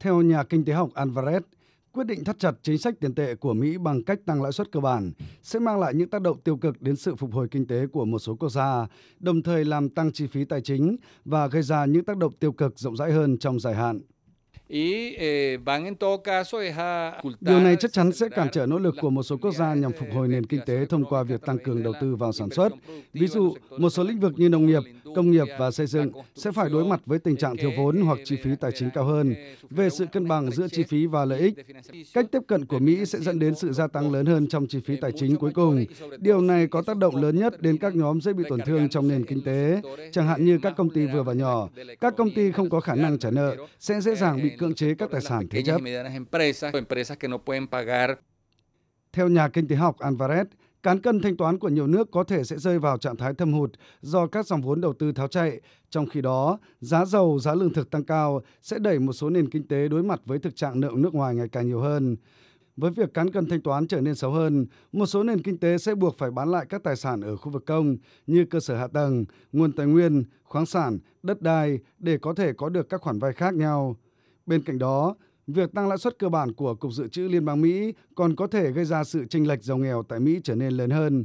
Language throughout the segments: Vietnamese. Theo nhà kinh tế học Alvarez, quyết định thắt chặt chính sách tiền tệ của Mỹ bằng cách tăng lãi suất cơ bản sẽ mang lại những tác động tiêu cực đến sự phục hồi kinh tế của một số quốc gia, đồng thời làm tăng chi phí tài chính và gây ra những tác động tiêu cực rộng rãi hơn trong dài hạn. Điều này chắc chắn sẽ cản trở nỗ lực của một số quốc gia nhằm phục hồi nền kinh tế thông qua việc tăng cường đầu tư vào sản xuất. Ví dụ, một số lĩnh vực như nông nghiệp, công nghiệp và xây dựng sẽ phải đối mặt với tình trạng thiếu vốn hoặc chi phí tài chính cao hơn. Về sự cân bằng giữa chi phí và lợi ích, cách tiếp cận của Mỹ sẽ dẫn đến sự gia tăng lớn hơn trong chi phí tài chính cuối cùng. Điều này có tác động lớn nhất đến các nhóm dễ bị tổn thương trong nền kinh tế, chẳng hạn như các công ty vừa và nhỏ. Các công ty không có khả năng trả nợ sẽ dễ dàng bị cưỡng chế các tài sản thế chấp. Theo nhà kinh tế học Alvarez, cán cân thanh toán của nhiều nước có thể sẽ rơi vào trạng thái thâm hụt do các dòng vốn đầu tư tháo chạy. Trong khi đó, giá dầu, giá lương thực tăng cao sẽ đẩy một số nền kinh tế đối mặt với thực trạng nợ nước ngoài ngày càng nhiều hơn. Với việc cán cân thanh toán trở nên xấu hơn, một số nền kinh tế sẽ buộc phải bán lại các tài sản ở khu vực công như cơ sở hạ tầng, nguồn tài nguyên, khoáng sản, đất đai để có thể có được các khoản vay khác nhau. Bên cạnh đó, việc tăng lãi suất cơ bản của Cục Dự trữ Liên bang Mỹ còn có thể gây ra sự chênh lệch giàu nghèo tại Mỹ trở nên lớn hơn.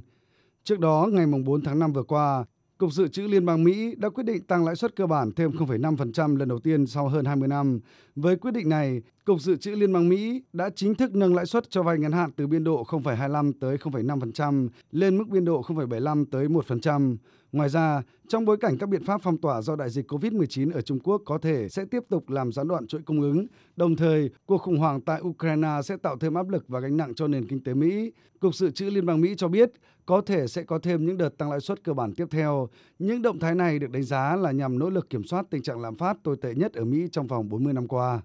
Trước đó, ngày 4 tháng 5 vừa qua, Cục Dự trữ Liên bang Mỹ đã quyết định tăng lãi suất cơ bản thêm 0,5% lần đầu tiên sau hơn 20 năm. Với quyết định này, Cục Dự trữ Liên bang Mỹ đã chính thức nâng lãi suất cho vay ngắn hạn từ biên độ 0,25 tới 0,5% lên mức biên độ 0,75 tới 1%. Ngoài ra, trong bối cảnh các biện pháp phong tỏa do đại dịch COVID-19 ở Trung Quốc có thể sẽ tiếp tục làm gián đoạn chuỗi cung ứng, đồng thời cuộc khủng hoảng tại Ukraine sẽ tạo thêm áp lực và gánh nặng cho nền kinh tế Mỹ, Cục Dự trữ Liên bang Mỹ cho biết có thể sẽ có thêm những đợt tăng lãi suất cơ bản tiếp theo. Những động thái này được đánh giá là nhằm nỗ lực kiểm soát tình trạng lạm phát tồi tệ nhất ở Mỹ trong vòng 40 năm qua.